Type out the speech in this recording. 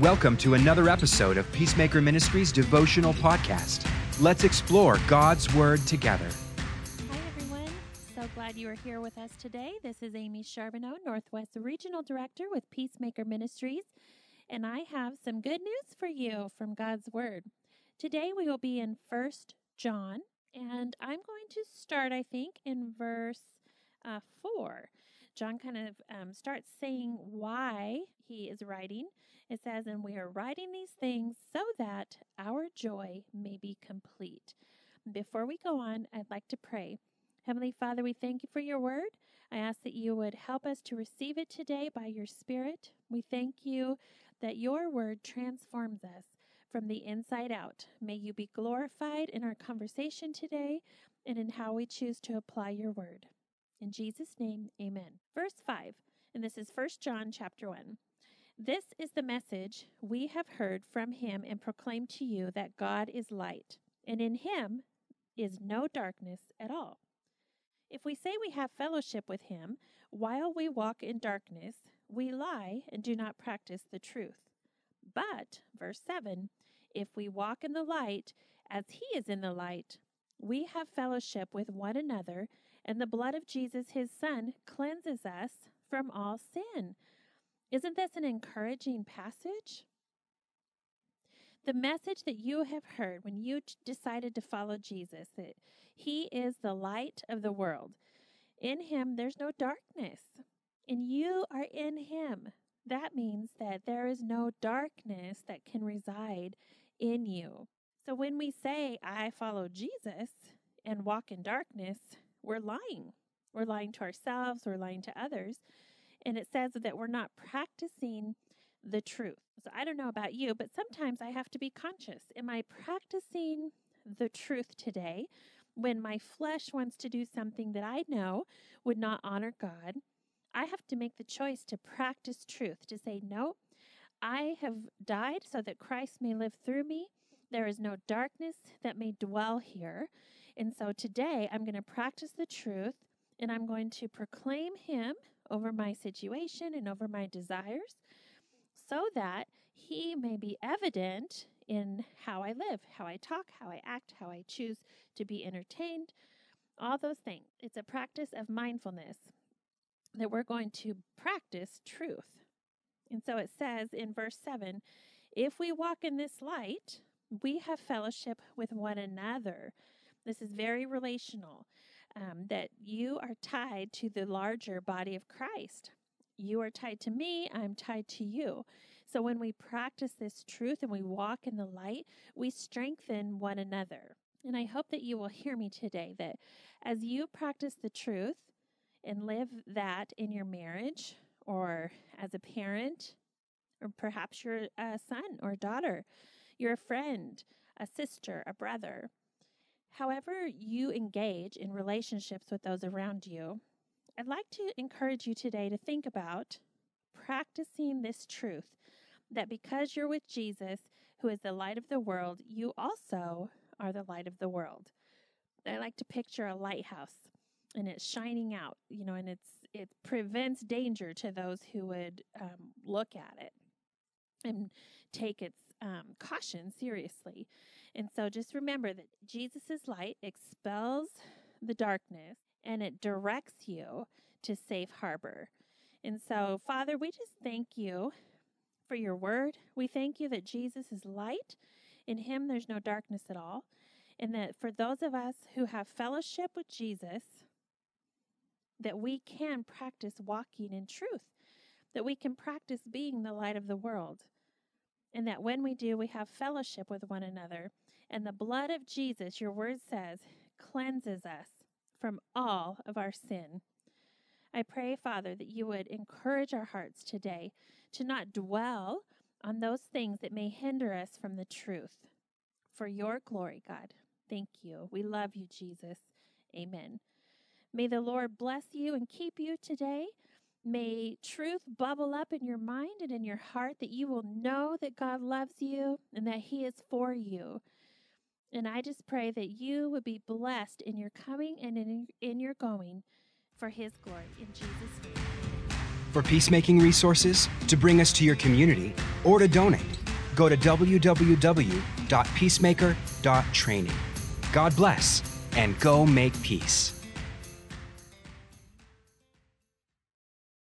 Welcome to another episode of Peacemaker Ministries Devotional Podcast. Let's explore God's Word together. Hi, everyone. So glad you are here with us today. This is Amy Charbonneau, Northwest Regional Director with Peacemaker Ministries, and I have some good news for you from God's Word. Today we will be in 1 John, and I'm going to start, I think, in verse 4. John kind of starts saying why he is writing. It says, and we are writing these things so that our joy may be complete. Before we go on, I'd like to pray. Heavenly Father, we thank you for your word. I ask that you would help us to receive it today by your Spirit. We thank you that your word transforms us from the inside out. May you be glorified in our conversation today and in how we choose to apply your word. In Jesus' name, amen. Verse 5, and this is 1 John chapter 1. This is the message we have heard from him and proclaimed to you, that God is light, and in him is no darkness at all. If we say we have fellowship with him while we walk in darkness, we lie and do not practice the truth. But, verse 7, if we walk in the light as he is in the light, we have fellowship with one another, and the blood of Jesus, his Son, cleanses us from all sin. Isn't this an encouraging passage? The message that you have heard when you decided to follow Jesus, that he is the light of the world. In him, there's no darkness, and you are in him. That means that there is no darkness that can reside in you. So when we say, I follow Jesus, and walk in darkness, we're lying. We're lying to ourselves. We're lying to others. And it says that we're not practicing the truth. So I don't know about you, but sometimes I have to be conscious. Am I practicing the truth today when my flesh wants to do something that I know would not honor God? I have to make the choice to practice truth, to say, no, I have died so that Christ may live through me. There is no darkness that may dwell here. And so today I'm going to practice the truth, and I'm going to proclaim him over my situation and over my desires so that he may be evident in how I live, how I talk, how I act, how I choose to be entertained, all those things. It's a practice of mindfulness that we're going to practice truth. And so it says in verse 7, if we walk in this light, we have fellowship with one another. This is very relational, that you are tied to the larger body of Christ. You are tied to me, I'm tied to you. So when we practice this truth and we walk in the light, we strengthen one another. And I hope that you will hear me today, that as you practice the truth and live that in your marriage or as a parent, or perhaps your son or daughter, your friend, a sister, a brother, however you engage in relationships with those around you, I'd like to encourage you today to think about practicing this truth, that because you're with Jesus, who is the light of the world, you also are the light of the world. I like to picture a lighthouse, and it's shining out, you know, and it prevents danger to those who would look at it and take its caution seriously. And so just remember that Jesus's light expels the darkness, and it directs you to safe harbor. And so, Father, we just thank you for your word. We thank you that Jesus is light. In him, there's no darkness at all. And that for those of us who have fellowship with Jesus, that we can practice walking in truth, that we can practice being the light of the world. And that when we do, we have fellowship with one another. And the blood of Jesus, your word says, cleanses us from all of our sin. I pray, Father, that you would encourage our hearts today to not dwell on those things that may hinder us from the truth. For your glory, God. Thank you. We love you, Jesus. Amen. May the Lord bless you and keep you today. May truth bubble up in your mind and in your heart, that you will know that God loves you and that he is for you. And I just pray that you would be blessed in your coming and in your going for his glory. In Jesus' name. For peacemaking resources, to bring us to your community, or to donate, go to www.peacemaker.training. God bless, and go make peace.